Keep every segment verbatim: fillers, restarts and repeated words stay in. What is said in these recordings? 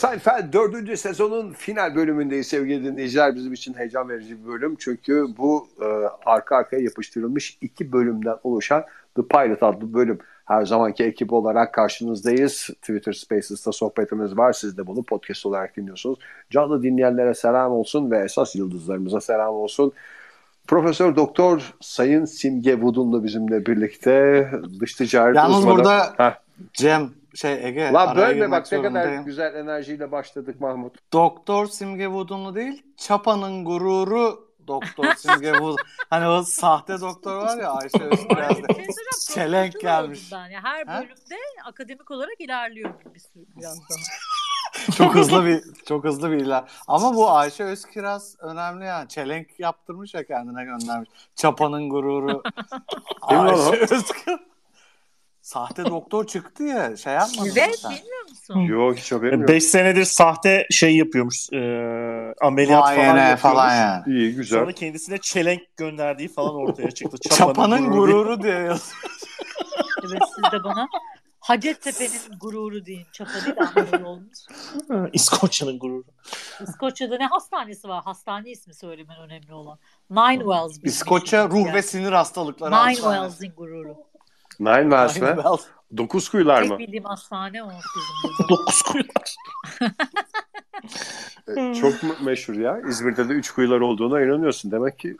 Seinfeld dördüncü sezonun final bölümündeyiz sevgili dinleyiciler. Bizim için heyecan verici bir bölüm. Çünkü bu e, arka arkaya yapıştırılmış iki bölümden oluşan The Pilot adlı bölüm. Her zamanki ekip olarak karşınızdayız. Twitter Spaces'ta sohbetimiz var. Siz de bunu podcast olarak dinliyorsunuz. Canlı dinleyenlere selam olsun ve esas yıldızlarımıza selam olsun. Profesör Doktor Sayın Simge Vudun'la bizimle birlikte dış ticaret yalnız uzmanı. Yalnız burada Heh. Cem şey Ege. La böyle bak ne kadar güzel enerjiyle başladık Mahmut. Doktor Simge Vudun'lu değil, Çapa'nın gururu Doktor Simge Vudun. Hani o sahte doktor var ya Ayşe Özkiraz'da. Çelenk gelmiş. Yani her bölümde ha? akademik olarak ilerliyor bir sürü bir çok hızlı bir çok hızlı bir iler. Ama bu Ayşe Özkiraz önemli yani. Çelenk yaptırmış ya kendine göndermiş. Çapa'nın gururu. Ayşe Özkiraz. Sahte doktor çıktı ya. Şey yapmadın evet, mı sen? Bilmiyor musun? Yok hiç haberim yok. Beş senedir sahte şey yapıyormuş. E, ameliyat Vay falan yapıyormuş. Falan yani. İyi güzel. Sonra kendisine çelenk gönderdiği falan ortaya çıktı. Çapanın, Çapanın gururu, gururu diye yazıyor. Evet siz de bana Hacettepe'nin gururu deyin. Çapa değil de anlamı olmuş. İskoçya'nın gururu. İskoçya'da ne hastanesi var? Hastane ismi söylemen önemli olan. Nine Wells. İskoçya ruh yani. Ve sinir hastalıkları. Nine Wells'in gururu. Nine Wells mi? Dokuz kuyular mı? Tek bildiğim hastane o. Dokuz kuyular. Çok meşhur ya. İzmir'de de üç kuyular olduğuna inanıyorsun. Demek ki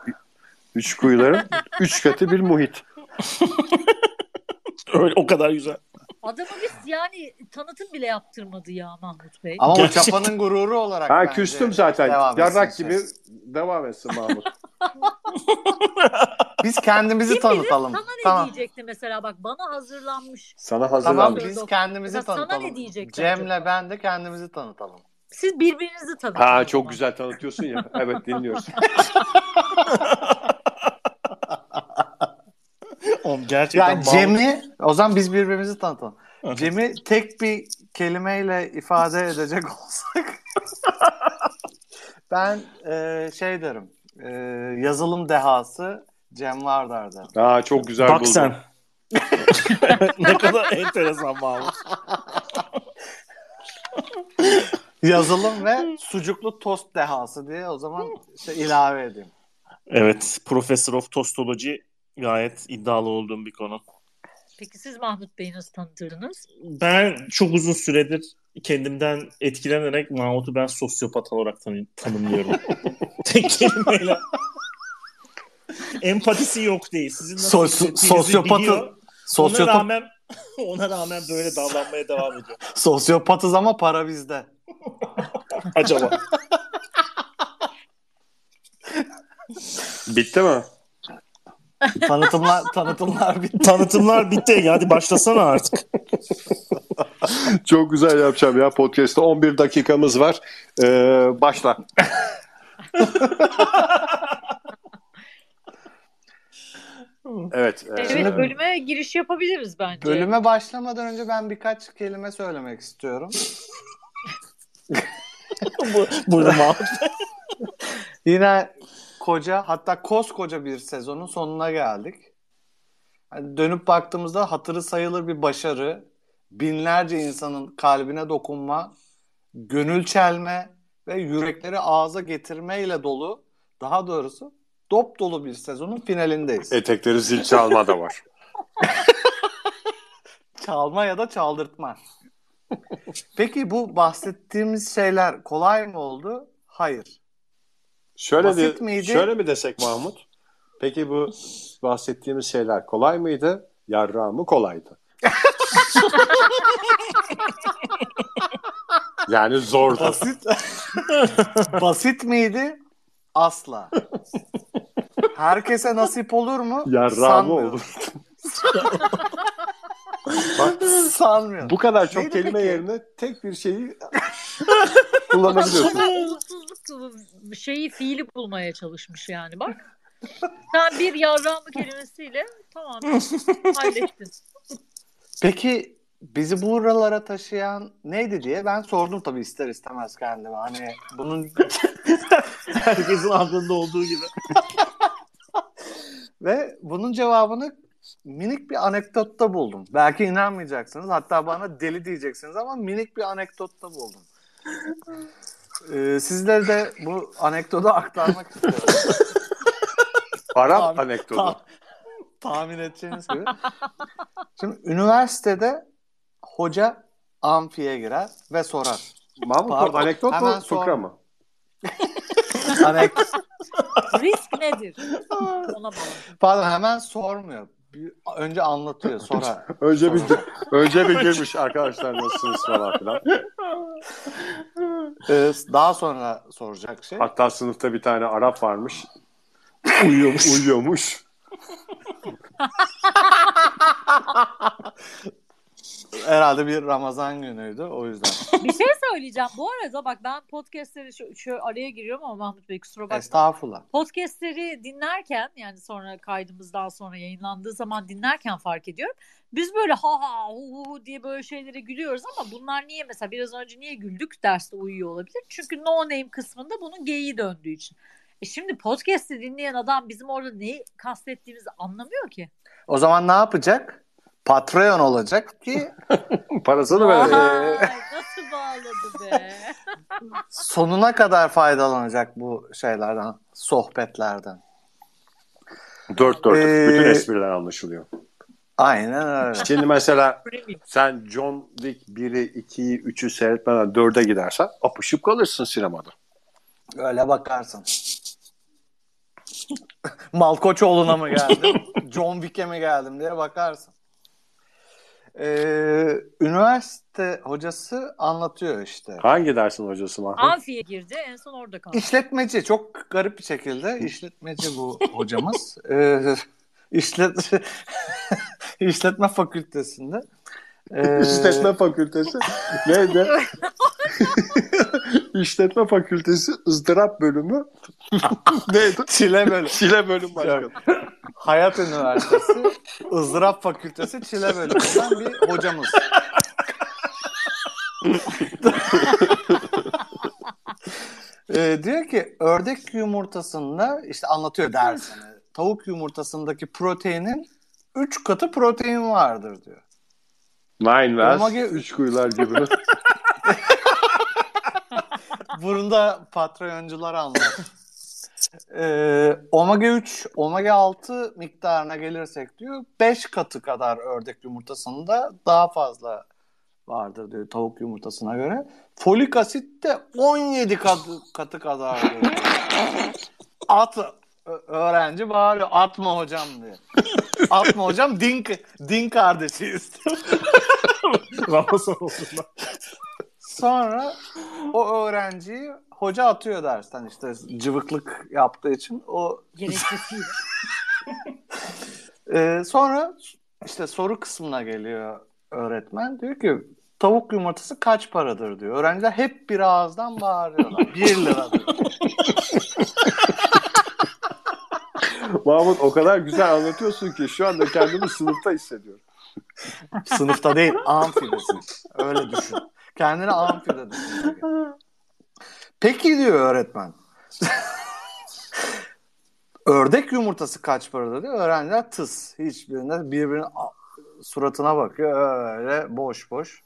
üç kuyuların üç katı bir muhit. Öyle o kadar güzel. Adamı biz yani tanıtım bile yaptırmadı ya Mahmut Bey. Ama gerçekten. O Çapa'nın gururu olarak ben küstüm zaten. Yarrak gibi devam etsin Mahmut. Biz kendimizi kim tanıtalım. Bilir, sana ne tamam. diyecekti mesela bak bana hazırlanmış. Sana hazırlanmış. Tamam biz kendimizi mesela tanıtalım. Sana ne diyecekti? Cem'le ben de kendimizi tanıtalım. Siz birbirinizi tanıtın. Ha çok zaman. Güzel tanıtıyorsun ya. Evet dinliyoruz. Oğlum gerçekten yani Cem'i o zaman biz birbirimizi tanıtalım. Evet. Cem'i tek bir kelimeyle ifade edecek olsak ben e, şey derim. E, yazılım dehası Cem Vardar derim. Aa çok güzel buldum. Bak sen. Ne kadar enteresan bağlı. Yazılım ve sucuklu tost dehası diye o zaman işte ilave edeyim. Evet. Professor of Tostology gayet iddialı olduğum bir konu. Peki siz Mahmut Bey'i nasıl tanıtırdınız? Ben çok uzun süredir kendimden etkilenerek Mahmut'u ben sosyopat olarak tanı- tanımlıyorum. Tek kelimeyle. Empatisi yok değil. Sizin nasıl Sos- sosyopatı biliyor. Sosyopatı. Ona rağmen, ona rağmen böyle davranmaya devam ediyor. Sosyopatız ama para bizde. Acaba. Bitti mi? tanıtımlar tanıtımlar bitti. Tanıtımlar bitti. Hadi başlasana artık. Çok güzel yapacağım ya podcast'ta on bir dakikamız var. Ee, başla. Evet. Evet, şimdi bölüme giriş yapabiliriz bence. Bölüme başlamadan önce ben birkaç kelime söylemek istiyorum. Burada Mahmut. Yine koca hatta koskoca bir sezonun sonuna geldik. Yani dönüp baktığımızda hatırı sayılır bir başarı, binlerce insanın kalbine dokunma, gönül çelme ve yürekleri ağza getirmeyle dolu, daha doğrusu dop dolu bir sezonun finalindeyiz. Etekleri zil çalma da var. Çalma ya da çaldırtma. Peki bu bahsettiğimiz şeyler kolay mı oldu? Hayır. Şöyle, de, şöyle mi desek Mahmut? Peki bu bahsettiğimiz şeyler kolay mıydı? Yarra mı kolaydı? Yani zordu. Basit, basit miydi? Asla. Herkese nasip olur mu? Yarra mı olur? Bak, sanmıyorum. Bu kadar çok neydi kelime peki? Yerine tek bir şeyi kullanabiliyorsun. Umutsuzluk şeyi fiili bulmaya çalışmış yani bak. Sen bir yarramı kelimesiyle tamam hallettin. Peki bizi buralara taşıyan neydi diye ben sordum tabii ister istemez kendime. Hani bunun herkesin aklında olduğu gibi. Ve bunun cevabını minik bir anekdotta buldum. Belki inanmayacaksınız. Hatta bana deli diyeceksiniz ama minik bir anekdotta buldum. Ee, sizlere de bu anekdotu aktarmak istiyorum. Arap tahmin, anekdotu. Ta- tahmin edeceğiniz gibi. Şimdi üniversitede hoca amfiye girer ve sorar. Mahmut, anekdot mu? Fıkra mı? Anekdot. Risk nedir? Ona pardon, hemen sormuyor. Bir, önce anlatıyor, sonra. önce bir önce bir girmiş arkadaşlar nasılsınız falan filan. Ee, daha sonra soracak şey. Hatta sınıfta bir tane Arap varmış. Uyuyormuş. Uyuyormuş. Herhalde bir Ramazan günüydü, o yüzden. Bir şey söyleyeceğim. Bu arada bak, ben podcastleri şu, şu araya giriyorum ama Mahmut Bey kusura bakma. Estağfurullah. Podcastleri dinlerken, yani sonra kaydımızdan sonra yayınlandığı zaman dinlerken fark ediyorum. Biz böyle ha ha hu hu diye böyle şeylere gülüyoruz ama bunlar niye, mesela biraz önce niye güldük, derste uyuyor olabilir. Çünkü no name kısmında bunun geyiği döndüğü için. E şimdi podcast'i dinleyen adam bizim orada neyi kastettiğimizi anlamıyor ki. O zaman ne yapacak? Patreon olacak ki parasını verecek. Nasıl bağladı be? Sonuna kadar faydalanacak bu şeylerden, sohbetlerden. Dört dörtlük. Ee, bütün espriler anlaşılıyor. Aynen öyle. Şimdi mesela sen John Wick biri, ikiyi, üçü seyretmeden dörde gidersen apışıp kalırsın sinemada. Öyle bakarsın. Malkoçoğlu'na mı geldim? John Wick'e mi geldim diye bakarsın. Ee, üniversite hocası anlatıyor işte. Hangi dersin hocası Mahmut? Amfiye girdi, en son orada kaldı. İşletmeci, çok garip bir şekilde işletmeci bu hocamız. ee, işlet işletme fakültesinde. Ee... İşletme fakültesi neydi? İşletme fakültesi ızdırap bölümü neydi? Çile bölümü. Çile bölümü başkanı. Hayat Üniversitesi ızdırap fakültesi çile bölümünden bir hocamız. ee, diyor ki ördek yumurtasında işte anlatıyor dersini. Tavuk yumurtasındaki proteinin üç katı protein vardır diyor. Nine Wells, üç kuyular gibi. Burunda Patreoncular anlar. Ee, omega üç, omega altı miktarına gelirsek diyor, beş katı kadar ördek yumurtasında daha fazla vardır diyor tavuk yumurtasına göre. Folik asit de on yedi katı, katı kadar diyor. At, öğrenci bağırıyor, atma hocam diyor. Atma hocam, din, din kardeşiyiz. Ramazan olsunlar. Sonra o öğrenciyi hoca atıyor dersten, işte cıvıklık yaptığı için o gereksizdi. ee, sonra işte soru kısmına geliyor öğretmen, diyor ki tavuk yumurtası kaç paradır diyor. Öğrenciler hep bir ağızdan bağırıyorlar. Bir liradır. Mahmut, o kadar güzel anlatıyorsun ki şu anda kendimi sınıfta hissediyorum. Sınıfta değil, amfidesin. Öyle düşün. Kendini amfide düşün. Peki diyor öğretmen. Ördek yumurtası kaç paradır diyor. Öğrenciler tıs. Hiçbirine, birbirinin suratına bakıyor. Öyle boş boş.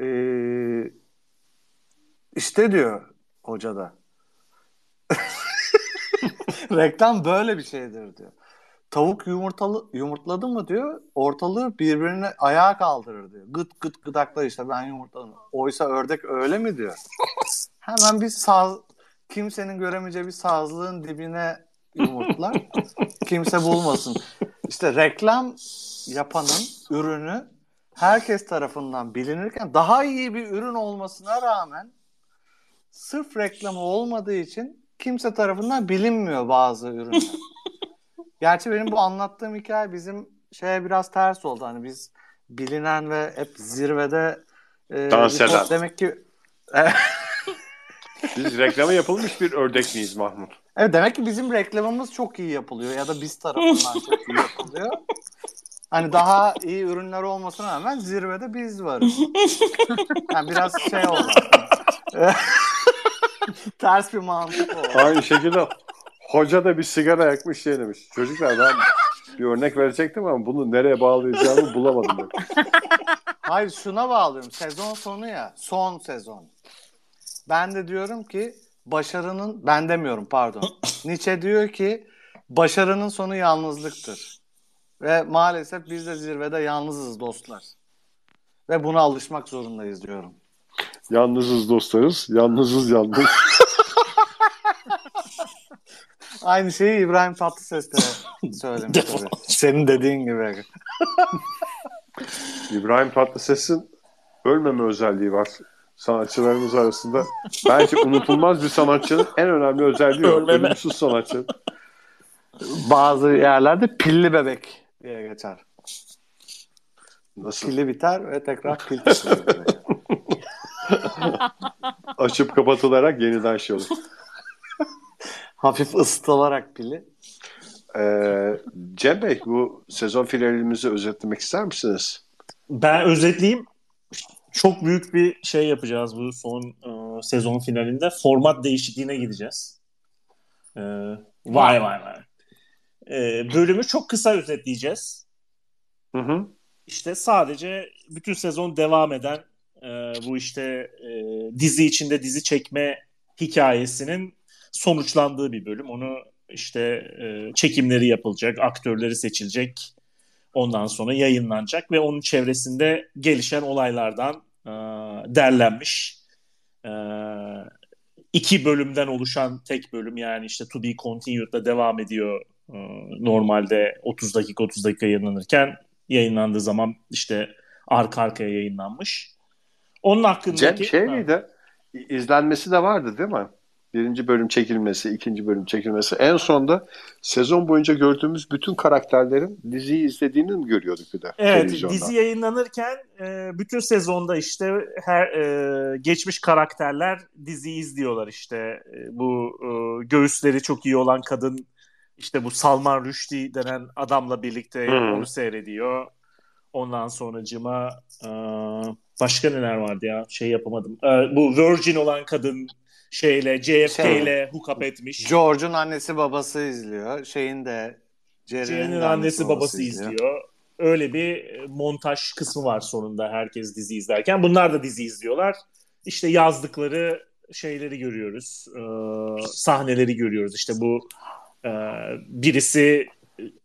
Ee, işte diyor hoca da. Reklam böyle bir şeydir diyor. Tavuk yumurtalı, yumurtladı mı diyor, ortalığı birbirine ayağa kaldırır diyor. Gıt gıt gıdaklar işte, ben yumurtladım. Oysa ördek öyle mi diyor. Hemen bir saz, kimsenin göremeyeceği bir sazlığın dibine yumurtlar. Kimse bulmasın. İşte reklam yapanın ürünü herkes tarafından bilinirken daha iyi bir ürün olmasına rağmen sırf reklamı olmadığı için kimse tarafından bilinmiyor bazı ürünler. Gerçi benim bu anlattığım hikaye bizim şeye biraz ters oldu. Hani biz bilinen ve hep zirvede e, dans eden. Demek ki biz reklama yapılmış bir ördek miyiz Mahmut? Evet, demek ki bizim reklamımız çok iyi yapılıyor ya da biz tarafından çok iyi yapılıyor. Hani daha iyi ürünler olmasına rağmen zirvede biz varız. Yani biraz şey oldu. Ters bir mantık oldu. Aynı şekilde hoca da bir sigara yakmış, şey demiş. Çocuklar, ben bir örnek verecektim ama bunu nereye bağlayacağımı bulamadım. Hayır, şuna bağlıyorum. Sezon sonu ya. Son sezon. Ben de diyorum ki başarının, ben demiyorum pardon. Nietzsche diyor ki başarının sonu yalnızlıktır. Ve maalesef biz de zirvede yalnızız dostlar. Ve buna alışmak zorundayız diyorum. Yalnızız dostlarız, yalnızız yalnız. Aynı şeyi İbrahim Tatlıses de söylemiş. Senin dediğin gibi. İbrahim Tatlıses'in ölmeme özelliği var. Sanatçılarımız arasında belki unutulmaz bir sanatçının en önemli özelliği ölümsüz sanatçı. Bazı yerlerde pilli bebek diye geçer. Nasıl? Pili biter ve tekrar pil taşınır. Açıp kapatılarak yeniden şey olur. Hafif ısıtılarak pili. Ee, Cem Bey, bu sezon finalimizi özetlemek ister misiniz? Ben özetleyeyim. Çok büyük bir şey yapacağız bu son e, sezon finalinde. Format değişikliğine gideceğiz. E, vay vay vay. E, bölümü çok kısa özetleyeceğiz. Hı hı. İşte sadece bütün sezon devam eden e, bu işte e, dizi içinde dizi çekme hikayesinin sonuçlandığı bir bölüm. Onu işte e, çekimleri yapılacak, aktörleri seçilecek, ondan sonra yayınlanacak ve onun çevresinde gelişen olaylardan e, derlenmiş e, iki bölümden oluşan tek bölüm. Yani işte To Be Continued'da devam ediyor e, normalde otuz dakika otuz dakika yayınlanırken, yayınlandığı zaman işte arka arkaya yayınlanmış. Onun hakkındaki... Cem şey ha. miydi? İzlenmesi de vardı değil mi? Birinci bölüm çekilmesi, ikinci bölüm çekilmesi. En sonda sezon boyunca gördüğümüz bütün karakterlerin diziyi izlediğini mi görüyorduk bir de? Evet, dizi yayınlanırken bütün sezonda işte her geçmiş karakterler diziyi izliyorlar işte. Bu göğüsleri çok iyi olan kadın işte bu Salman Rushdie denen adamla birlikte hmm. onu seyrediyor. Ondan sonracığıma başka neler vardı ya? Şey yapamadım. Bu Virgin olan kadın şeyle, C F K ile hookup etmiş. George'un annesi babası izliyor. Şeyin de Jerry'nin annesi, annesi babası izliyor. izliyor. Öyle bir montaj kısmı var sonunda herkes dizi izlerken. Bunlar da dizi izliyorlar. İşte yazdıkları şeyleri görüyoruz. Ee, sahneleri görüyoruz. İşte bu e, birisi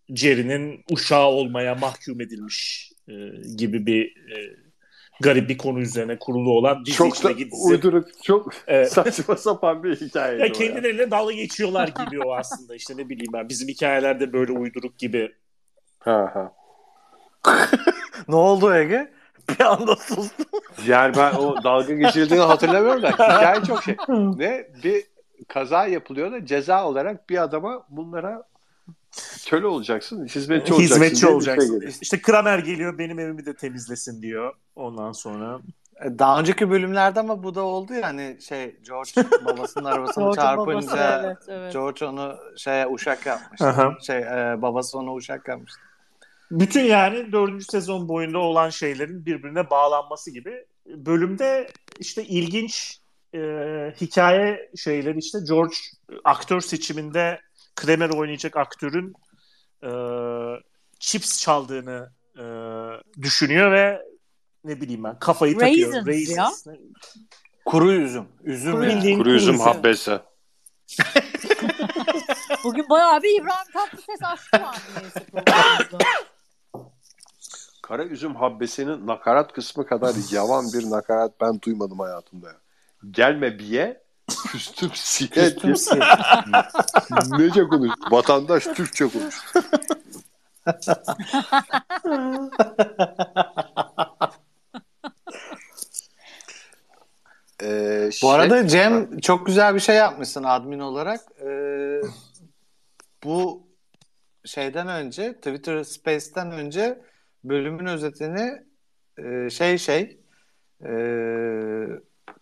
Jerry'nin uşağı olmaya mahkum edilmiş e, gibi bir e, garip bir konu üzerine kurulu olan dizi. Çok da uyduruk, çok evet. saçma sapan bir hikaye. Ya kendileriyle ya. dalga geçiyorlar gibi o aslında. İşte ne bileyim ben, bizim hikayelerde böyle uyduruk gibi. Ha ha. Ne oldu Ege? Bir anda sustum. Yani ben o dalga geçildiğini hatırlamıyorum da hikaye çok şey. Ve bir kaza yapılıyor da ceza olarak bir adama bunlara köle olacaksın, hizmetçi olacaksın. Hizmetçi olacaksın. Şey, işte Kramer geliyor, benim evimi de temizlesin diyor. Ondan sonra. Daha önceki bölümlerde ama bu da oldu ya hani şey, George babasının arabasını çarpınca evet, evet. George onu şeye uşak yapmıştı. Aha. Şey e, babası ona uşak yapmıştı. Bütün yani dördüncü sezon boyunda olan şeylerin birbirine bağlanması gibi. Bölümde işte ilginç e, hikaye şeyleri, işte George aktör seçiminde Kramer oynayacak aktörün e, chips çaldığını e, düşünüyor ve ne bileyim ben kafayı Raisins takıyor. Raisins ya. Kuru üzüm. Üzüm kuru yani. Kuru, kuru üzüm habbesi. Bugün bayağı bir İbrahim Tatlıses aşkı var. Kara üzüm habbesinin nakarat kısmı kadar yavan bir nakarat ben duymadım hayatımda. Gelme biye. Küstüm siye. Nece konuş? Vatandaş Türkçe konuş. ee, Bu arada Cem çok güzel bir şey yapmışsın admin olarak. Ee, bu şeyden önce, Twitter Space'ten önce bölümün özetini e, şey şey eee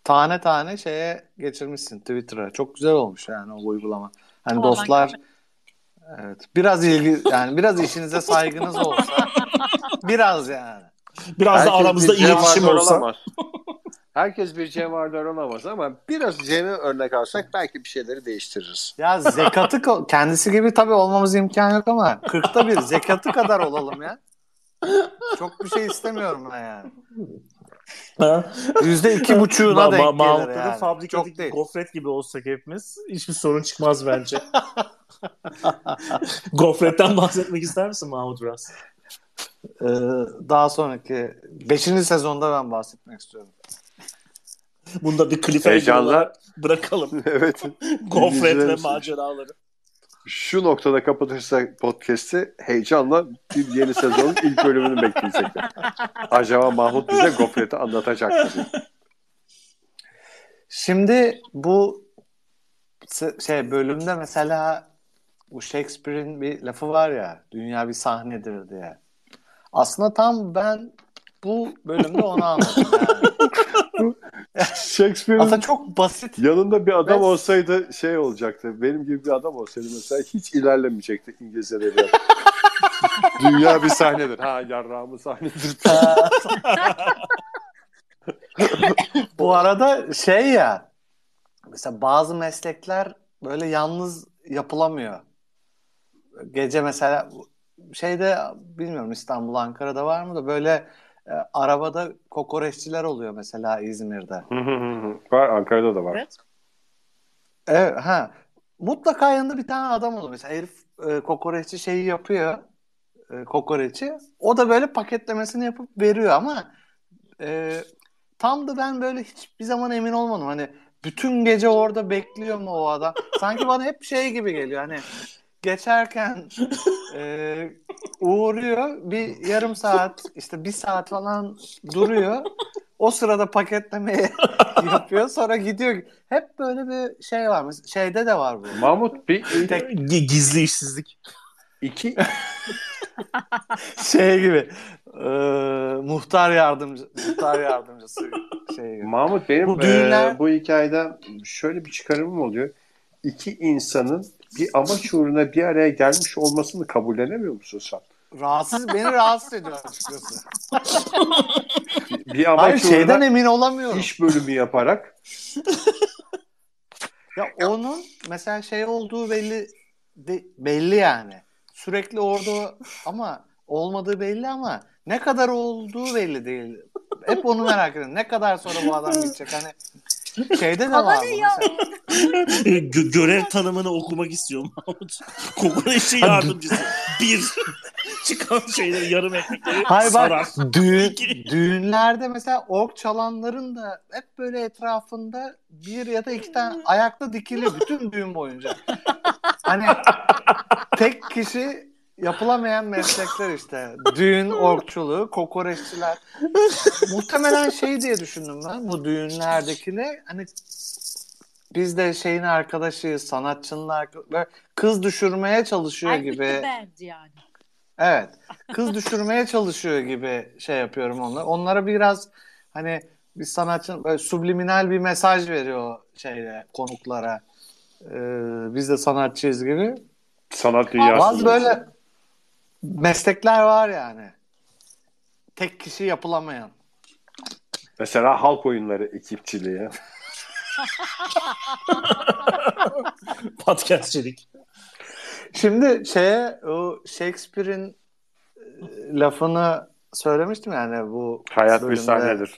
tane tane şeye geçirmişsin Twitter'a. Çok güzel olmuş yani o uygulama. Hani o dostlar evet, biraz ilgi yani biraz işinize saygınız olsa biraz yani. Biraz herkes da aramızda iletişim olsa. Olamaz. Herkes bir cevardar olamaz ama biraz Cem'i örnek alsak belki bir şeyleri değiştiririz. Ya zekatı kendisi gibi tabii olmamız imkan yok ama kırkta bir zekatı kadar olalım ya. Çok bir şey istemiyorum ben yani. yüzde iki buçuğuna denk gelir yani. Fabrikadaki gofret gibi olsak hepimiz hiçbir sorun çıkmaz bence. Gofretten bahsetmek ister misin Mahmut biraz? Ee, daha sonraki beşinci sezonda ben bahsetmek istiyorum. Bunda bir cliffhanger bırakalım. Evet. Gofret ve maceraları. Şu noktada kapatırsak podcast'i heyecanla bir yeni sezonun ilk bölümünü bekleyecek. Acaba Mahmut bize gofreti anlatacak mı? Şimdi bu şey bölümde mesela bu Shakespeare'in bir lafı var ya, dünya bir sahnedir diye. Aslında tam ben bu bölümde onu anladım yani. Shakespeare'in aslında çok basit. Yanında bir adam ben... olsaydı şey olacaktı. Benim gibi bir adam olsaydı mesela hiç ilerlemeyecekti İngilizce edebiyatı. Dünya bir sahnedir. Ha yarrağımı sahnedir. Bu arada şey ya. Mesela bazı meslekler böyle yalnız yapılamıyor. Gece mesela şeyde bilmiyorum İstanbul, Ankara'da var mı da böyle e, arabada kokoreççiler oluyor mesela İzmir'de. Var, Ankara'da da var. Evet. Evet, ha. Mutlaka yanında bir tane adam olur. Mesela herif e, kokoreççi şeyi yapıyor. E, kokoreçi. O da böyle paketlemesini yapıp veriyor ama e, tam da ben böyle hiçbir zaman emin olmadım. Hani bütün gece orada bekliyor mu o adam? Sanki bana hep şey gibi geliyor. Hani geçerken e, uğruyor, bir yarım saat işte bir saat falan duruyor. O sırada paketlemeyi yapıyor, sonra gidiyor. Hep böyle bir şey var mı? Şeyde de var bu. Mahmut bir tek... gizli işsizlik. İki şey gibi e, muhtar yardımcı muhtar yardımcısı şey gibi. Mahmut benim bu, düğünler... e, bu hikayeden şöyle bir çıkarımım oluyor. İki insanın bir amaç uğruna bir araya gelmiş olmasını kabullenemiyor musun sen? Rahatsız, beni rahatsız ediyor açıkçası. Bir amaç Hayır, şeyden emin olamıyorum. İş bölümü yaparak. Ya onun mesela şey olduğu belli de, belli yani. Sürekli orada ama olmadığı belli ama ne kadar olduğu belli değil. Hep onu merak ediyorum. Ne kadar sonra bu adam gidecek hani. Şeyde ne var Gö- görev tanımını okumak istiyorum Mahmut. Kokoreççi yardımcısı. Bir. Çıkan şeyleri, yarım ekmekleri Hayır, sarar. Bak, düğün, düğünlerde mesela org çalanların da hep böyle etrafında bir ya da iki tane ayakta dikili bütün düğün boyunca. Hani tek kişi yapılamayan meslekler işte. Düğün orkçuluğu, kokoreççiler. Muhtemelen şey diye düşündüm ben bu düğünlerdekini. Hani biz de şeyin arkadaşı, sanatçının arkadaşı. Kız düşürmeye çalışıyor Ay, gibi. Elbette yani. Evet. Kız düşürmeye çalışıyor gibi şey yapıyorum onlara. Onlara biraz hani bir sanatçının böyle subliminal bir mesaj veriyor şeyle konuklara. Ee, biz de sanatçıyız gibi. Sanat dünyası. Bazı böyle meslekler var yani. Tek kişi yapılamayan. Mesela halk oyunları ekipçiliği. Podcastçilik. Şimdi şeye o Shakespeare'in lafını söylemiştim yani bu hayat bir sahnedir.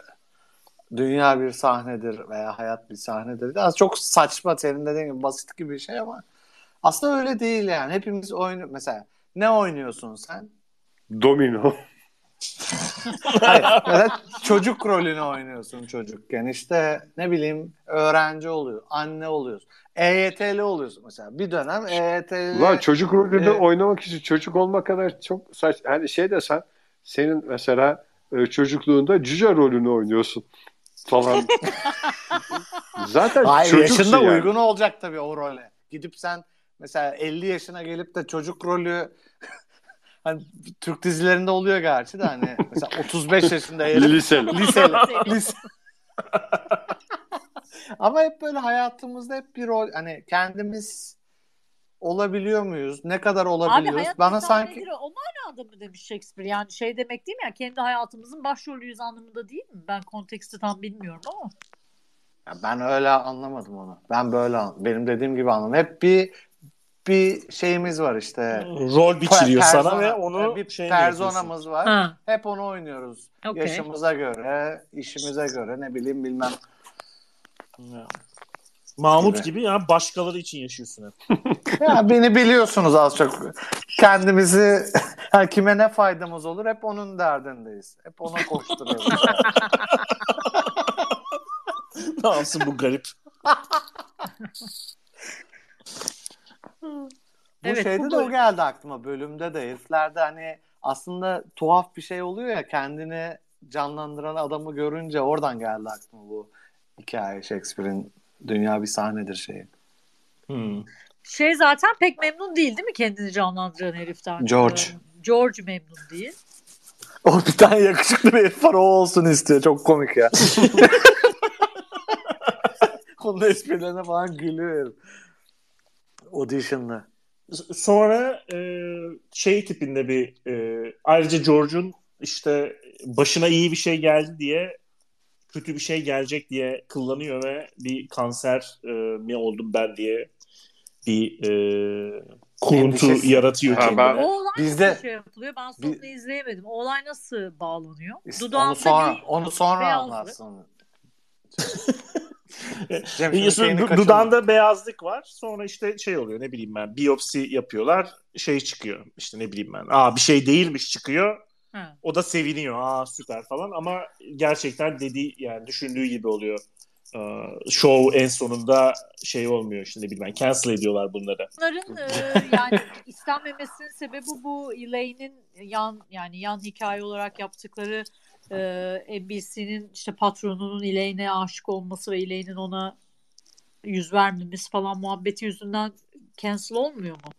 Dünya bir sahnedir veya hayat bir sahnedir. Az çok saçma, senin dediğin gibi basit gibi bir şey ama aslında öyle değil yani. Hepimiz oynuyor. Mesela ne oynuyorsun sen? Domino. Hayır. Mesela çocuk rolünü oynuyorsun çocukken. İşte ne bileyim öğrenci oluyor. Anne oluyorsun. E Y T'li oluyorsun mesela. Bir dönem E Y T'li. Ulan çocuk rolünü e... oynamak için çocuk olmak kadar çok saç. Hani şey desen senin mesela çocukluğunda cüce rolünü oynuyorsun falan. Zaten Hayır, çocuksun yaşında yani. Uygun olacak tabii o role. Gidip sen mesela elli yaşına gelip de çocuk rolü hani Türk dizilerinde oluyor gerçi de hani mesela otuz beş yaşında gelip liseli. liseli, liseli. Ama hep böyle hayatımızda hep bir rol hani kendimiz olabiliyor muyuz? Ne kadar olabiliyoruz? Abi, bana sanki o manada mı demiş Shakespeare? Yani şey demek değil mi ya? Kendi hayatımızın başrolüyüz anlamında değil mi? Ben konteksti tam bilmiyorum ama. Ya ben öyle anlamadım onu. Ben böyle, benim dediğim gibi anlamadım. Hep bir bir şeyimiz var işte. Rol biçiliyor persona, sana ve onu bir şey personamız yapıyorsun. Var. Ha. Hep onu oynuyoruz. Okay. Yaşımıza göre, işimize göre, ne bileyim bilmem. Ya. Mahmut gibi. gibi ya başkaları için yaşıyorsun hep. Ya beni biliyorsunuz az çok. Kendimizi yani kime ne faydamız olur hep onun derdindeyiz. Hep ona koşturuyoruz. Ne yapsın bu garip? Bu evet, şeyde bu de o geldi aklıma, bölümde de heriflerde hani aslında tuhaf bir şey oluyor ya, kendini canlandıran adamı görünce oradan geldi aklıma bu hikaye, Shakespeare'in Dünya Bir Sahnedir şeyi. Hmm. Şey zaten pek memnun değil değil mi kendini canlandıran heriften? George. George memnun değil. O bir tane yakışıklı bir herif var, o olsun istiyor, çok komik ya. Onun esprilerine falan gülüyor. Audition'da. Sonra e, şey tipinde bir e, ayrıca George'un işte başına iyi bir şey geldi diye, kötü bir şey gelecek diye kullanıyor ve bir kanser e, mi oldum ben diye bir e, kuruntu endişesi yaratıyor ha, kendine. Ben... O olay bizde... nasıl şey yapılıyor? Ben sonunda Biz... izleyemedim. O olay nasıl bağlanıyor? Dudağımda onu sonra, bir... onu sonra anlarsın. Dudağında beyazlık var. Sonra işte şey oluyor, ne bileyim ben, biyopsi yapıyorlar. Şey çıkıyor işte, ne bileyim ben. Aa, bir şey değilmiş çıkıyor. Ha. O da seviniyor. Aa süper falan, ama gerçekten dediği yani düşündüğü gibi oluyor. Ee, show en sonunda şey olmuyor işte, ne bileyim ben, cancel ediyorlar bunları. Bunların e, yani istenmemesinin sebebi bu Elaine'in yan yani yan hikaye olarak yaptıkları Ee, N B C'nin işte patronunun Elaine'e aşık olması ve Elaine'in ona yüz vermemesi falan muhabbeti yüzünden cancel olmuyor mu?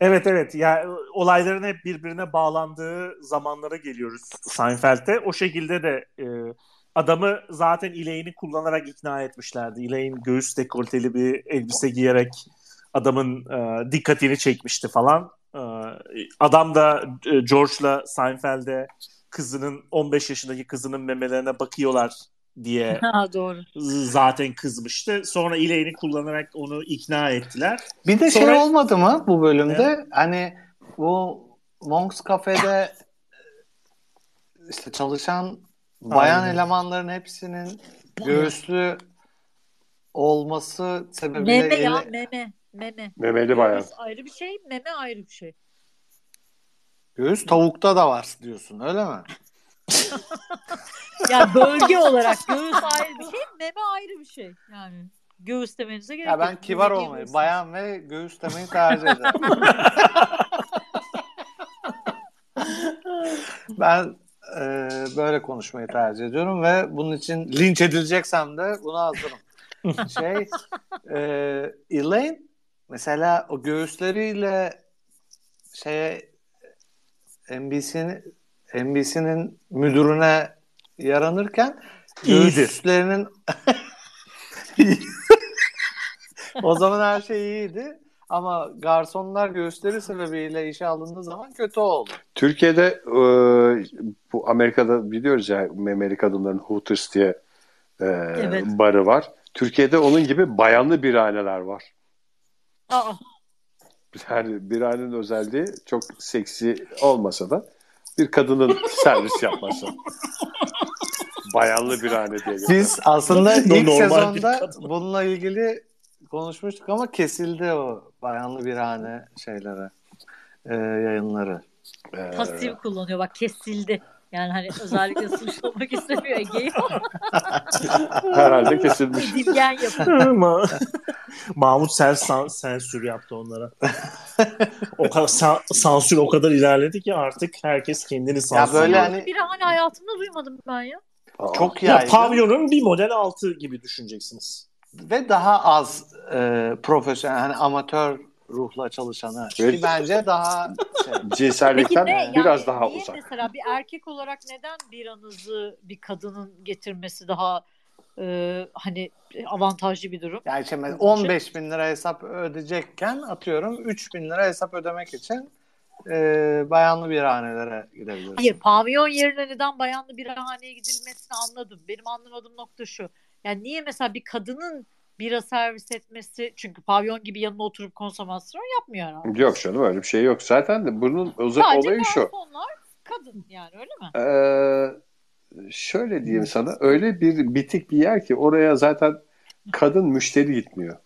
Evet evet. Yani olayların hep birbirine bağlandığı zamanlara geliyoruz Seinfeld'te. O şekilde de e, adamı zaten Elaine'i kullanarak ikna etmişlerdi. Elaine göğüs dekolteli bir elbise giyerek adamın e, dikkatini çekmişti falan. E, adam da e, George'la Seinfeld'e kızının on beş yaşındaki kızının memelerine bakıyorlar diye ha, doğru. zaten kızmıştı. Sonra Elaine'i kullanarak onu ikna ettiler. Bir de Sonra... şey olmadı mı bu bölümde? Evet. Hani bu Monks Cafe'de işte çalışan bayan Aynen. elemanların hepsinin göğüslü olması sebebiyle... Meme ya ele... meme. Meme. Memeli bayan. Göğüs ayrı bir şey, meme ayrı bir şey. Göğüs tavukta da var diyorsun, öyle mi? Ya bölge olarak göğüs ayrı bir şey, meme ayrı bir şey. Yani göğüs demenize gerek yok. Ya ben yok. Kibar meme olmayı, bayan ve göğüs demeyi tercih ederim. Ben e, böyle konuşmayı tercih ediyorum ve bunun için linç edileceksem de buna hazırım. Şey, e, Elaine mesela o göğüsleriyle şeye N B C'nin N B C'nin müdürüne yaranırken göğüslerinin o zaman her şey iyiydi, ama garsonlar göğüsleri sebebiyle işe alındığı zaman kötü oldu. Türkiye'de e, bu Amerika'da biliyoruz ya, memeli kadınların Hooters diye e, evet. barı var. Türkiye'de onun gibi bayanlı birhaneler var. Aa. Yani bir ailenin özelliği çok seksi olmasa da bir kadının servis yapması. Bayanlı bir aile diye. Biz aslında ilk sezonda bununla ilgili konuşmuştuk ama kesildi o bayanlı bir aile şeyleri, e, yayınları. Pasif kullanıyor bak, kesildi. Yani hani özellikle suçlamak istemiyor Ege'yi. Herhalde kesilmiş. Edilgen yapıyor. Mahmut sansür yaptı onlara. O kadar sansür o kadar ilerledi ki artık herkes kendini sansürlüyor. Ya böyle hani... bir hani hayatımda duymadım ben ya. Aa, çok yaygın. Ya pavyonun bir model altı gibi düşüneceksiniz. Ve daha az e, profesyonel, yani amatör ruhla çalışanı. Evet. Bence daha şey, cinsellikten ne, biraz yani, daha niye uzak. Mesela bir erkek olarak neden bir anızı bir kadının getirmesi daha e, hani avantajlı bir durum? Yani şey, on beş bin lira hesap ödeyecekken atıyorum üç bin lira hesap ödemek için e, bayanlı birhanelere gidebilirsin. Hayır, pavyon yerine neden bayanlı birhaneye gidilmesini anladım. Benim anlamadığım nokta şu. Yani niye mesela bir kadının bira servis etmesi, çünkü pavyon gibi yanına oturup konsomasyon yapmıyor herhalde. Yok canım, öyle bir şey yok. Zaten de bunun özel olayı şu. Sadece onlar kadın yani, öyle mi? Ee, şöyle diyeyim sana, öyle bir bitik bir yer ki oraya zaten kadın müşteri gitmiyor.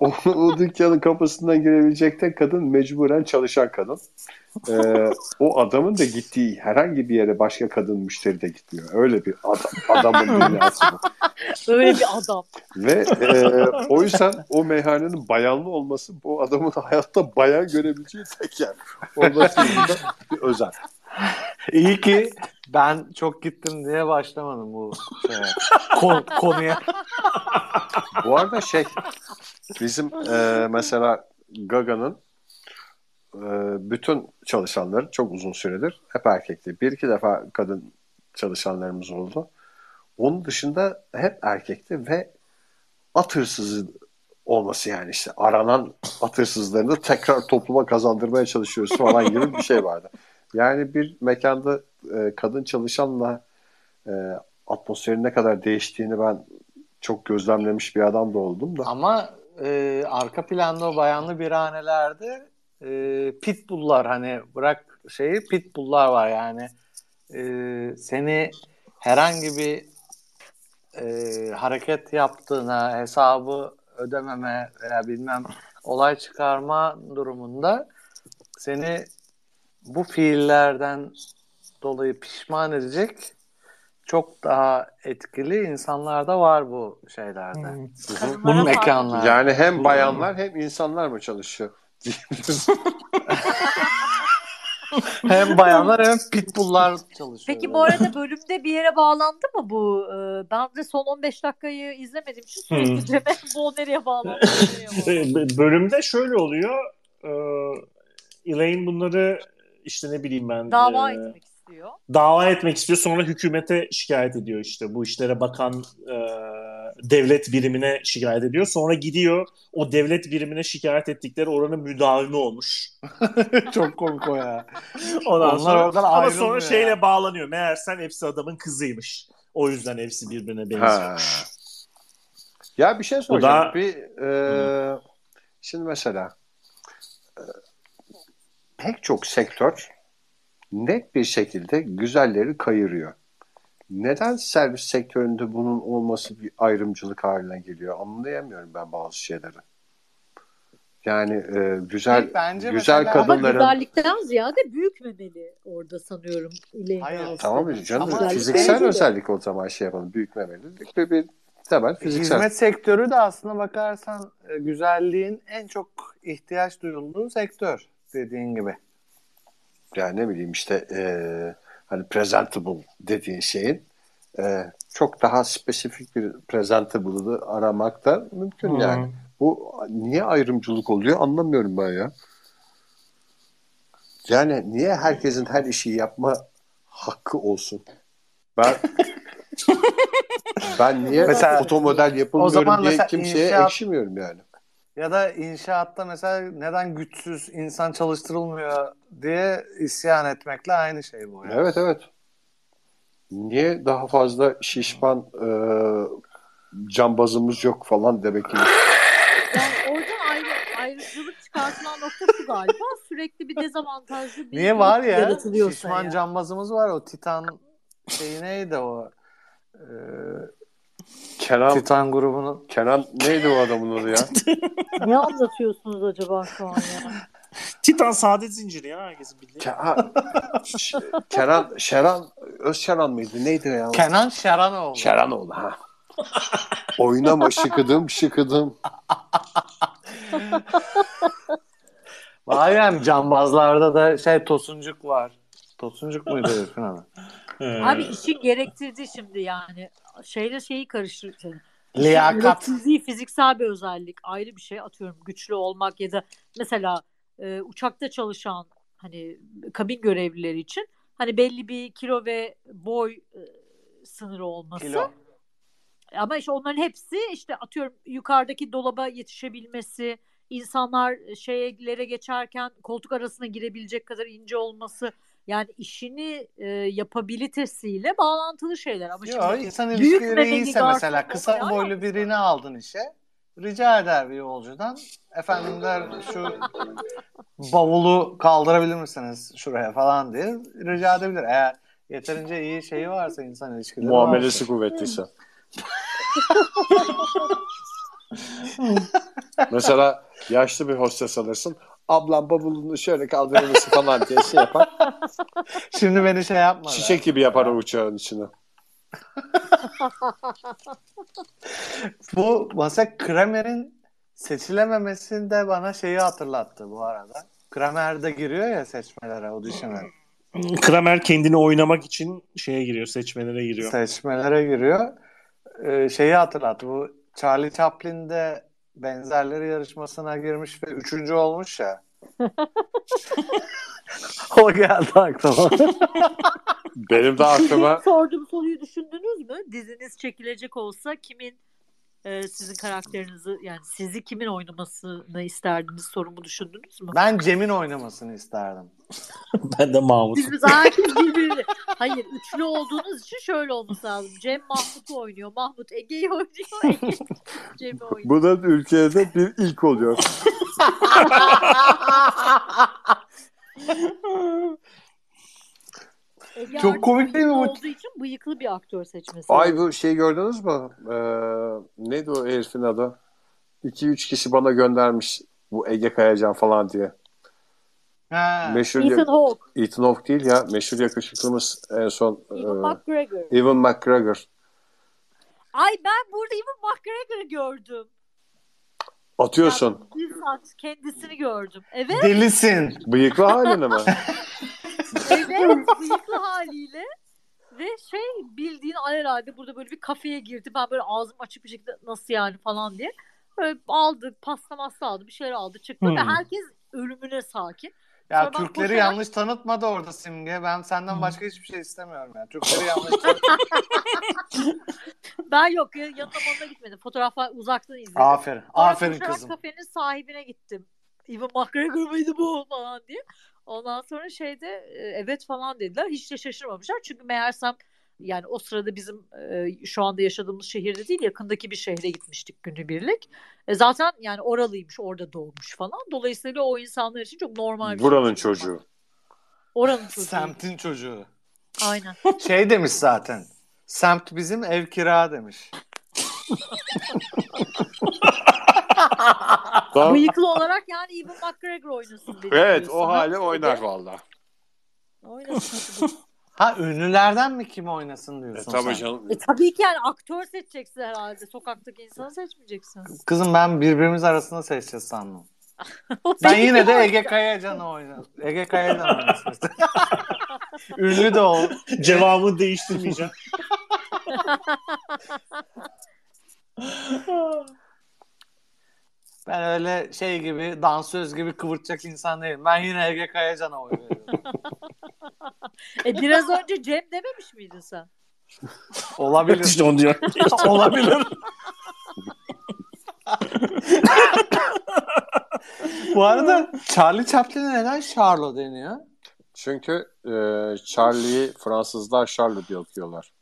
o, o dükkanın kapısından girebilecek tek kadın mecburen çalışan kadın. Ee, o adamın da gittiği herhangi bir yere başka kadın müşteri de gitmiyor. Öyle bir adam, adamın dünyası bu. Öyle bir adam. Ve e, o yüzden o meyhanenin bayanlı olması bu adamın hayatta bayan görebileceği tek yer. Olması bir özel. İyi ki ben çok gittim diye başlamadım bu şeye, kon, konuya. Bu arada şey, bizim e, mesela Gaga'nın e, bütün çalışanları çok uzun süredir hep erkekti. Bir iki defa kadın çalışanlarımız oldu. Onun dışında hep erkekti ve at hırsızı olması, yani işte aranan at hırsızlarını da tekrar topluma kazandırmaya çalışıyoruz falan gibi bir şey vardı. Yani bir mekanda e, kadın çalışanla e, atmosferin ne kadar değiştiğini ben çok gözlemlemiş bir adam da oldum da. Ama e, arka planda o bayanlı birhanelerde e, pitbulllar, hani bırak şeyi, pitbulllar var yani. E, seni herhangi bir e, hareket yaptığına, hesabı ödememe veya bilmem olay çıkarma durumunda seni bu fiillerden dolayı pişman edecek çok daha etkili insanlarda var bu şeylerde. Hmm. Bu mekanlar. Yani hem bayanlar hem insanlar mı çalışıyor? Hem bayanlar hem pitbulllar çalışıyor. Peki bu arada bölümde bir yere bağlandı mı bu? Ben de son on beş dakikayı izlemediğim için sürekli Cem'e bu nereye bağlandı? Bölümde şöyle oluyor. Elaine bunları işte ne bileyim ben. Dava e, etmek istiyor. Dava etmek istiyor. Sonra hükümete şikayet ediyor işte. Bu işlere bakan e, devlet birimine şikayet ediyor. Sonra gidiyor. O devlet birimine şikayet ettikleri oranın müdavimi olmuş. Çok komik o ya. Ondan sonra, oradan ama sonra şeyle ya bağlanıyor. Meğersem hepsi adamın kızıymış. O yüzden hepsi birbirine benziyormuş. Ha. Ya bir şey soracağım. Da... Bir, e, şimdi mesela e, pek çok sektör net bir şekilde güzelleri kayırıyor. Neden servis sektöründe bunun olması bir ayrımcılık haline geliyor? Anlayamıyorum ben bazı şeyleri. Yani e, güzel evet, güzel kadınların... Ama güzellikten ziyade büyük memeli orada sanıyorum. Hayır, tamam mı canım? Ama fiziksel de... özellik o zaman şey yapalım. Büyük memelilik ve bir temel fiziksel. Hizmet sektörü de aslında bakarsan güzelliğin en çok ihtiyaç duyulduğu sektör. Dediğin gibi. Yani ne bileyim işte e, hani presentable dediğin şeyin e, çok daha spesifik bir presentable'ı aramak da mümkün hmm. yani. Bu niye ayrımcılık oluyor anlamıyorum ben ya. Yani niye herkesin her işi yapma hakkı olsun? Ben ben niye mesela, fotomodel yapılmıyorum diye kimseye inşaat... ekşimiyorum yani. Ya da inşaatta mesela neden güçsüz insan çalıştırılmıyor diye isyan etmekle aynı şey bu. Yani. Evet evet. Niye daha fazla şişman e, cambazımız yok falan demek ki. Yani orada ayrı, ayrıcılık çıkartılan nokta şu galiba. Sürekli bir dezavantajlı bir... Niye var ya? Şişman ya. Cambazımız var. O Titan şey neydi o? E, Kenan, Titan grubunun... Kenan neydi o adamın adı ya? Ne anlatıyorsunuz acaba şu an ya? Titan saadet zinciri ya, herkesin bildiği. Kenan, Kenan Şaran, Özşaran mıydı? Neydi ya? Kenan Şaranoğlu. Şaranoğlu ha. Oynama şıkıdım şıkıdım. Bayan cambazlarda da şey Tosuncuk var. Tosuncuk muydu herifin adı? Abi işin gerektirdi şimdi yani. Şeyle şeyi karıştırıyor. Liyakat. Fiziği, fiziksel bir özellik. Ayrı bir şey, atıyorum güçlü olmak ya da mesela e, uçakta çalışan hani kabin görevlileri için hani belli bir kilo ve boy e, sınırı olması. Kilo. Ama işte onların hepsi işte atıyorum yukarıdaki dolaba yetişebilmesi, insanlar şeylere geçerken koltuk arasına girebilecek kadar ince olması Yani işini e, yapabilitesiyle bağlantılı şeyler. Ama yok, şimdi insan ilişkileri iyiyse mesela kısa boylu birini aldın işe. Rica eder bir yolcudan. Efendim der şu bavulu kaldırabilir misiniz şuraya falan diye rica edebilir. Eğer yeterince iyi şeyi varsa, insan ilişkileri muamelesi kuvvetliyse. Mesela yaşlı bir hostes alırsın. Ablam bavulunu şöyle kaldırması falan diye şey yapar. Şimdi beni şey yapma. Çiçek ya gibi yapar o uçağın içine. Bu mesela Kramer'in seçilememesinde bana şeyi hatırlattı bu arada. Kramer de giriyor ya seçmelere, audition'a. Kramer kendini oynamak için şeye giriyor, seçmelere giriyor. Seçmelere giriyor. Ee, şeyi hatırlattı. Bu Charlie Chaplin'de benzerleri yarışmasına girmiş ve üçüncü olmuş ya. O geldi aklıma. Benim de aklıma. Sorduğum soruyu düşündünüz mü? Diziniz çekilecek olsa kimin e, sizin karakterinizi, yani sizi kimin oynamasını isterdiniz sorumu düşündünüz mü? Ben Cem'in oynamasını isterdim. Ben de Mahmut. Biz herkes birbirini. Hayır, üçlü olduğunuz için şöyle olması lazım. Cem Mahmut'u oynuyor. Mahmut Ege'yi oynuyor. Ege Cem'i oynuyor. Bu da ülkede bir ilk oluyor. Ege çok komik değil mi? Olduğu için bıyıklı bir aktör seçmesi. Ay bu şey gördünüz mü? Ee, neydi o herifin adı? iki üç kişi bana göndermiş bu Ege Kayacan falan diye. Ha. Meşhur Ethan Hawke. Ethan Hawke değil ya. Meşhur yakışıklımız en son. Ewan McGregor. Ewan McGregor. Ay ben burada Ewan McGregor'ı gördüm. Atıyorsun. Yani bir saat kendisini gördüm. Evet. Delisin. Bıyıklı haline mi? Evet, bıyıklı haliyle ve şey bildiğin herhalde burada böyle bir kafeye girdi. Ben böyle ağzım açık bir şekilde nasıl yani falan diye. Böyle aldı, pasta masla aldı, bir şeyler aldı, çıktı hmm. ve herkes ölümüne sakin. Ya sonra Türkleri koşarak... yanlış tanıtmadı orada Simge. Ben senden başka hiçbir şey istemiyorum ya. Türkleri yanlış tanıtmadı. Ben yok, yanına onunla gitmedim. Fotoğraflar uzaktan izledim. Aferin, sonra aferin kızım. Kafenin sahibine gittim. Ewan McGregor mıydı bu falan diye. Ondan sonra şeyde evet falan dediler. Hiç de şaşırmamışlar. Çünkü meğersem yani o sırada bizim e, şu anda yaşadığımız şehirde değil, yakındaki bir şehre gitmiştik günübirlik. E, zaten yani oralıymış, orada doğmuş falan. Dolayısıyla o insanlar için çok normal bir buranın şey. Çocuğu. Oranın çocuğu. Semtin çocuğu. Aynen. Şey demiş zaten. Semt bizim, ev kira demiş. Bıyıklı olarak yani Ewan McGregor oynasın dedi. Evet, o hale oynar valla. Oynasın. Ha, ünlülerden mi kimi oynasın diyorsun e, tabii sen? Canım. E, tabii ki yani aktör seçeceksin herhalde. Sokaktaki insanı seçmeyeceksin. Kızım ben birbirimiz arasında seçeceğiz sandım. Ben yine de Ege Kayacan'ı oynarım. Ege Kayacan oynasın. Ünlü de ol. Cevabını değiştirmeyeceğim. Ben öyle şey gibi, dansöz gibi kıvırtacak insan değilim. Ben yine Ege Kayacan'a oy veriyorum. E biraz önce Cem dememiş miydin sen? Olabilir. İşte onu diyor. Olabilir. Bu arada Charlie Chaplin'e neden Charlo deniyor? Çünkü e, Charlie'yi Fransızlar Charlie diye okuyorlar.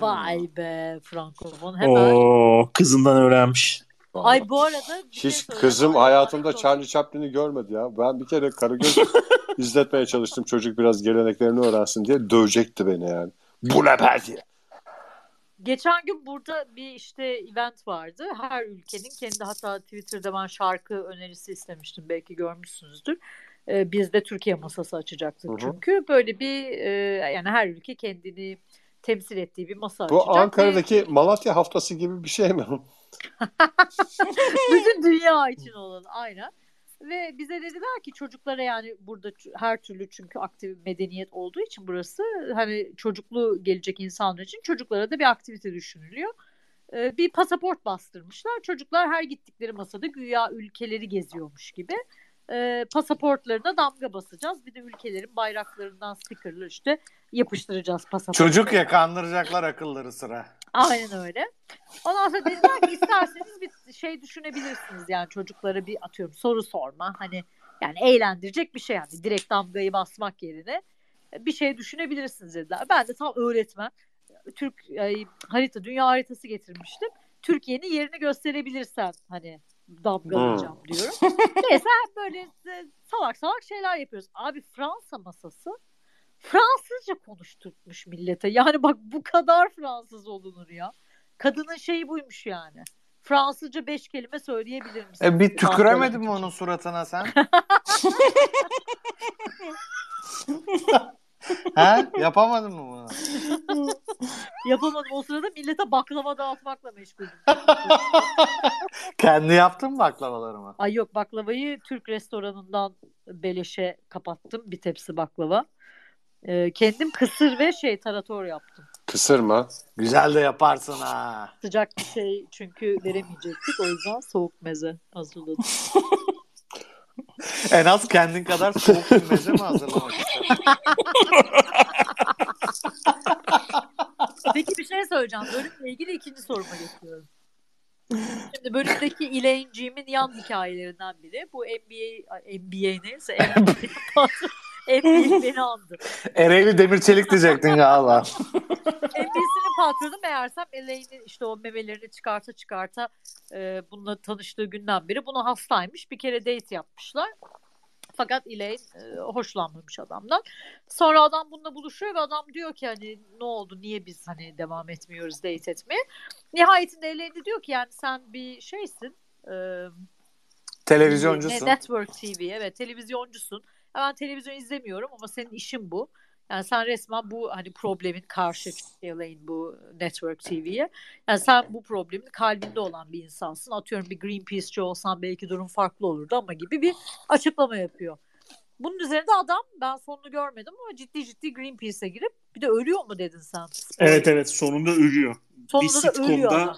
Vay be Frankofon hemen. Oo, kızından öğrenmiş. Vallahi. Ay bu arada hiç şey kızım hayatımda Charlie Chaplin'i görmedi ya. Ben bir kere Karagöz izletmeye çalıştım. Çocuk biraz geleneklerini öğrensin diye dövecekti beni yani. Bu ne be diye. Geçen gün burada bir işte event vardı. Her ülkenin kendi, hatta Twitter'da ben şarkı önerisi istemiştim. Belki görmüşsünüzdür. Ee, biz de Türkiye masası açacaktık Hı-hı. çünkü. Böyle bir e, yani her ülke kendini temsil ettiği bir masa bu açacak. Bu Ankara'daki ve... Malatya haftası gibi bir şey mi? Bütün dünya için olan aynen. Ve bize dediler ki çocuklara yani burada her türlü, çünkü aktif medeniyet olduğu için burası, hani çocuklu gelecek insanlar için çocuklara da bir aktivite düşünülüyor. Ee, bir pasaport bastırmışlar. Çocuklar her gittikleri masada güya ülkeleri geziyormuş gibi. E, pasaportlarına damga basacağız. Bir de ülkelerin bayraklarından sticker'lı işte yapıştıracağız pasaportu. Çocuk ya, kandıracaklar akılları sıra. Aynen öyle. Ondan sonra dediler ki isterseniz bir şey düşünebilirsiniz yani çocuklara bir atıyorum soru sorma. Hani Yani eğlendirecek bir şey, yani direkt damgayı basmak yerine bir şey düşünebilirsiniz dediler. Ben de tam öğretmen Türk ay, harita, dünya haritası getirmiştim. Türkiye'nin yerini gösterebilirsen hani damgalayacağım hmm. diyorum. Neyse böyle salak salak şeyler yapıyoruz. Abi Fransa masası Fransızca konuşturtmuş millete. Yani bak bu kadar Fransız olunur ya. Kadının şeyi buymuş yani. Fransızca beş kelime söyleyebilir misin? E, bir tüküremedin mi onun suratına sen? Ha? Yapamadın mı bunu? Yapamadım. O sırada millete baklava dağıtmakla meşguldüm. Kendi yaptın mı baklavalarımı? Ay yok, baklavayı Türk restoranından beleşe kapattım. Bir tepsi baklava. Ee, kendim kısır ve şey tarator yaptım. Kısır mı? Güzel de yaparsın ha. Sıcak bir şey çünkü veremeyecektik. O yüzden soğuk meze hazırladım. En az kendin kadar soğuk bir meze mi hazırlamak istedim? Peki bir şey söyleyeceğim. Bölümle ilgili ikinci soruma geçiyorum. Şimdi bölümdeki İlenciğimin yan hikayelerinden biri. Bu N B A, N B A neyse N B A N B A beni andı. Ereğli Demir Çelik diyecektin galiba. N B A'sinin patronu meğersem Elaine'in işte o memelerini çıkarta çıkarta e, bununla tanıştığı günden beri buna hastaymış. Bir kere date yapmışlar. Fakat Elaine e, hoşlanmamış adamdan. Sonra adam bununla buluşuyor ve adam diyor ki hani ne oldu, niye biz hani devam etmiyoruz date etmeye. Nihayetinde Elaine diyor ki yani sen bir şeysin. E, televizyoncusun. Ne, Network T V, evet, televizyoncusun. Ben televizyon izlemiyorum ama senin işin bu. Yani sen resmen bu hani problemin karşı Elaine bu Network T V'ye. Yani sen bu problemin kalbinde olan bir insansın. Atıyorum bir Greenpeace'ci olsan belki durum farklı olurdu ama gibi bir açıklama yapıyor. Bunun üzerine de adam, ben sonunu görmedim ama ciddi ciddi Greenpeace'e girip, bir de ölüyor mu dedin sen? Evet evet, sonunda ölüyor. Sonunda bir sitcom'da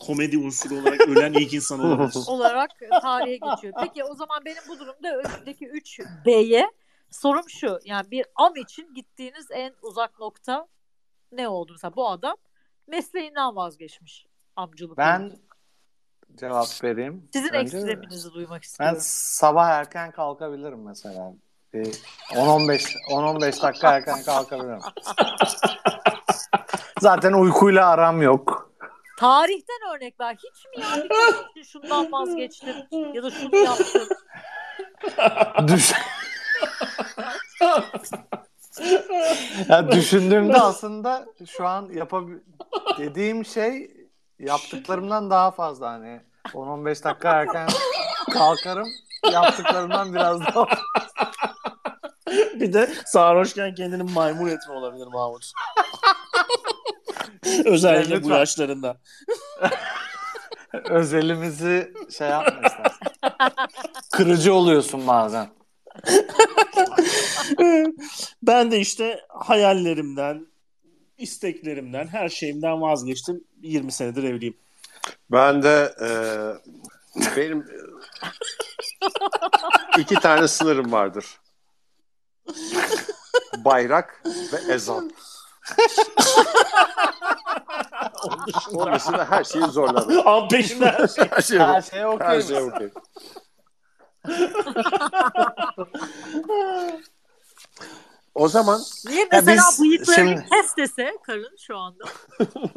komedi unsuru olarak ölen ilk insan olarak. olarak tarihe geçiyor. Peki o zaman benim bu durumda önümdeki üç B'ye sorum şu. Yani bir am için gittiğiniz en uzak nokta ne oldu? Mesela bu adam mesleğinden vazgeçmiş, amcılık. Ben olarak cevap vereyim. Sizin ekstreminizi duymak istiyorum. Ben sabah erken kalkabilirim mesela. on on beş on on beş dakika erken kalkabilirim. Zaten uykuyla aram yok. Tarihten örnek ver. Hiç mi yani bir şundan vazgeçtim ya da şunu yaptım? Düş... ya düşündüğümde aslında şu an yapabil... dediğim şey yaptıklarımdan daha fazla. Hani on on beş dakika erken kalkarım, yaptıklarımdan biraz daha. Bir de sarhoşken kendini maymun etme olabilir Mahmut. Özellikle evet, bu yaşlarında. Özelimizi şey yapma istersen. Kırıcı oluyorsun bazen. Ben de işte hayallerimden, isteklerimden, her şeyimden vazgeçtim. yirmi senedir evliyim. Ben de e, benim iki tane sınırım vardır. Bayrak ve ezan. Onun dışında, Onun dışında her şeyi zorladım. Am peşinde her şey. Her şeye her şeye okuyayım. Şey okuyayım. O zaman niye mesela bıyıklarını şimdi... kes dese karın şu anda.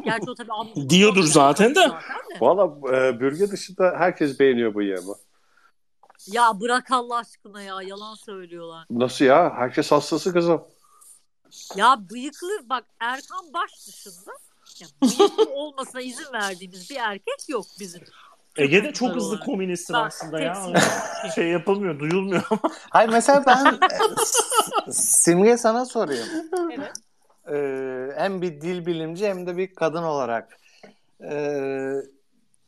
Gerçi o tabii am- diyordur zaten de. Valla e, bölge dışında herkes beğeniyor bıyığımı. Ya bırak Allah aşkına ya, yalan söylüyorlar. Nasıl ya? Herkes hastası kızım. Ya bıyıklı, bak Erkan Baş dışında yani bıyıklı olmasına izin verdiğimiz bir erkek yok bizim. Ege'de çok hızlı olarak komünisttir ben, aslında hepsini. Ya. Şey yapılmıyor, duyulmuyor ama. Hayır mesela ben Simge sana sorayım. Evet. Ee, hem bir dil bilimci hem de bir kadın olarak. Ee,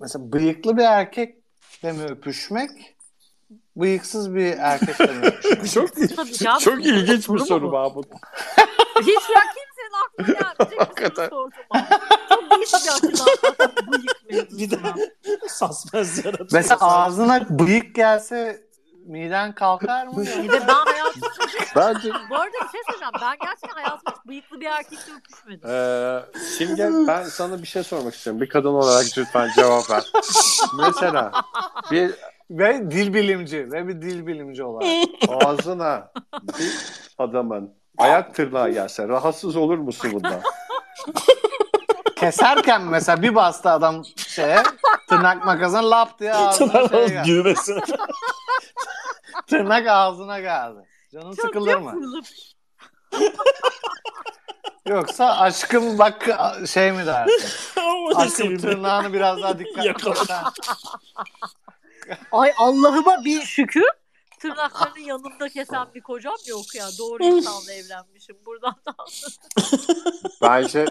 mesela bıyıklı bir erkekle mi öpüşmek? Bıyıksız bir erkek demek. çok çok, çok ilginç bir soru Mahmut. Hiç ya kimsenin aklına gelmeyecek bir soru sordum. Saspens yarattı. Mesela ağzına bıyık gelse miden kalkar mı? Bir de ben hayatımda bence... Bu arada bir şey söyleyeceğim. Ben gerçekten hayatımda bıyıklı bir erkekle öpüşmedim. Ee, Simge ben sana bir şey sormak istiyorum. Bir kadın olarak lütfen cevap ver. Mesela bir Ve dil bilimci. Ve bir dil bilimci olarak. Ağzına bir adamın ayak tırnağı yersen rahatsız olur musun bundan? Keserken mesela bir bastı adam şeye, tırnak makasına lap diye ağzına şey geldi. Tırnak ağzına geldi. Canım çok sıkılır mı? Yoksa aşkım bak şey mi dersin? Aşkım tırnağını biraz daha dikkatli ol. Ay Allah'ıma bir şükür tırnaklarının yanında kesen bir kocam yok ya. Doğru insanla evlenmişim. Buradan da bence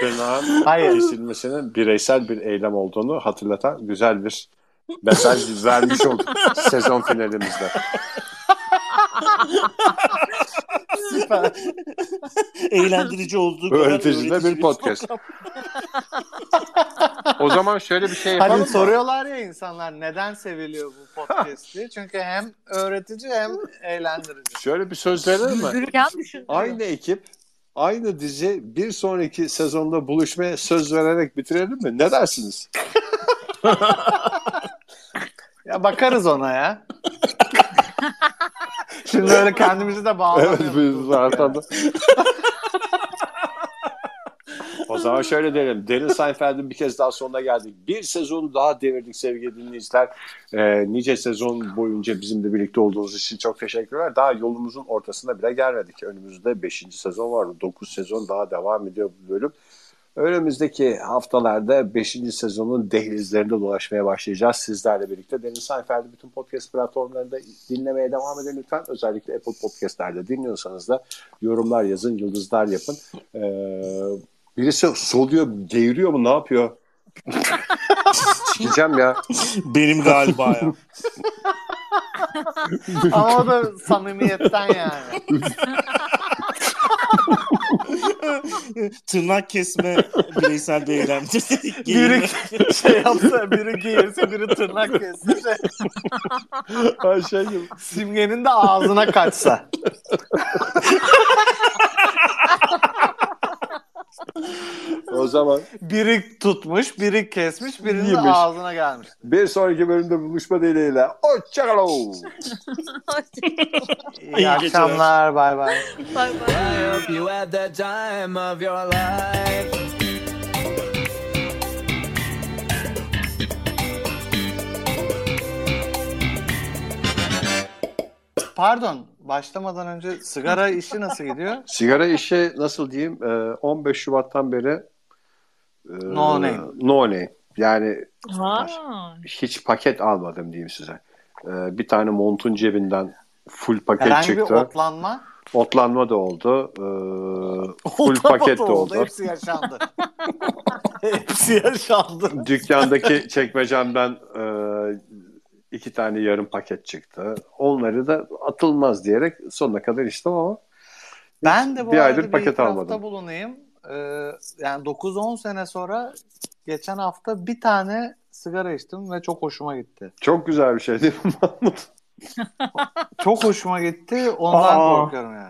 tırnağın hayır kesilmesinin bireysel bir eylem olduğunu hatırlatan güzel bir mesaj vermiş olduk sezon finalimizde. Süper. Eğlendirici olduğu öğreticide bir podcast. O zaman şöyle bir şey yapalım. Hani soruyorlar ya insanlar neden seviliyor bu podcast diye. Çünkü hem öğretici hem eğlendirici. Şöyle bir söz verir mi? Aynı ekip, aynı dizi bir sonraki sezonda buluşmaya söz vererek bitirelim mi? Ne dersiniz? Ya bakarız ona ya. Şimdi öyle kendimizi de bağlamıyoruz. Evet, o zaman şöyle diyelim. Derin Seinfeld'in bir kez daha sonuna geldik. Bir sezonu daha devirdik sevgili dinleyiciler. Ee, nice sezon boyunca bizimle birlikte olduğunuz için çok teşekkürler. Daha yolumuzun ortasına bile gelmedik. Önümüzde beşinci sezon var. dokuz sezon daha devam ediyor bu bölüm. Önümüzdeki haftalarda beşinci sezonun dehlizlerinde dolaşmaya başlayacağız. Sizlerle birlikte Deniz Seinfeld'i bütün podcast platformlarında dinlemeye devam edin lütfen. Özellikle Apple Podcast'larda dinliyorsanız da yorumlar yazın, yıldızlar yapın. Ee, birisi soluyor, deviriyor mu? Ne yapıyor? Çıkacağım ya. Benim galiba ya. Ama o da samimiyetten yani. Tırnak kesme bireysel bir eğlendir dedik. Biri şey yapsa, biri giyirse, biri tırnak kesse. Şey gibi. Simgenin de ağzına kaçsa. O zaman biri tutmuş, biri kesmiş, birinin yemiş. Ağzına gelmiş. Bir sonraki bölümde buluşma dileğiyle. Hoşçakalın. İyi akşamlar. Bye bye. Bye bye. I hope you had the time of your life. Pardon, başlamadan önce sigara işi nasıl gidiyor? Sigara işi nasıl diyeyim? on beş Şubat'tan beri no name. No name. Yani ha. Hiç paket almadım diyeyim size. Bir tane montun cebinden full paket herhangi çıktı. Herhangi bir otlanma? Otlanma da oldu. Full paket de oldu. Hepsi yaşandı. Hepsi yaşandı. Dükkandaki çekmecemden İki tane yarım paket çıktı. Onları da atılmaz diyerek sonuna kadar içtim ama ben de bu bir aydır paket bir almadım. Bulunayım. Ee, yani dokuz on sene sonra geçen hafta bir tane sigara içtim ve çok hoşuma gitti. Çok güzel bir şey değil mi Mahmut? Çok hoşuma gitti. Ondan Aa. korkuyorum yani.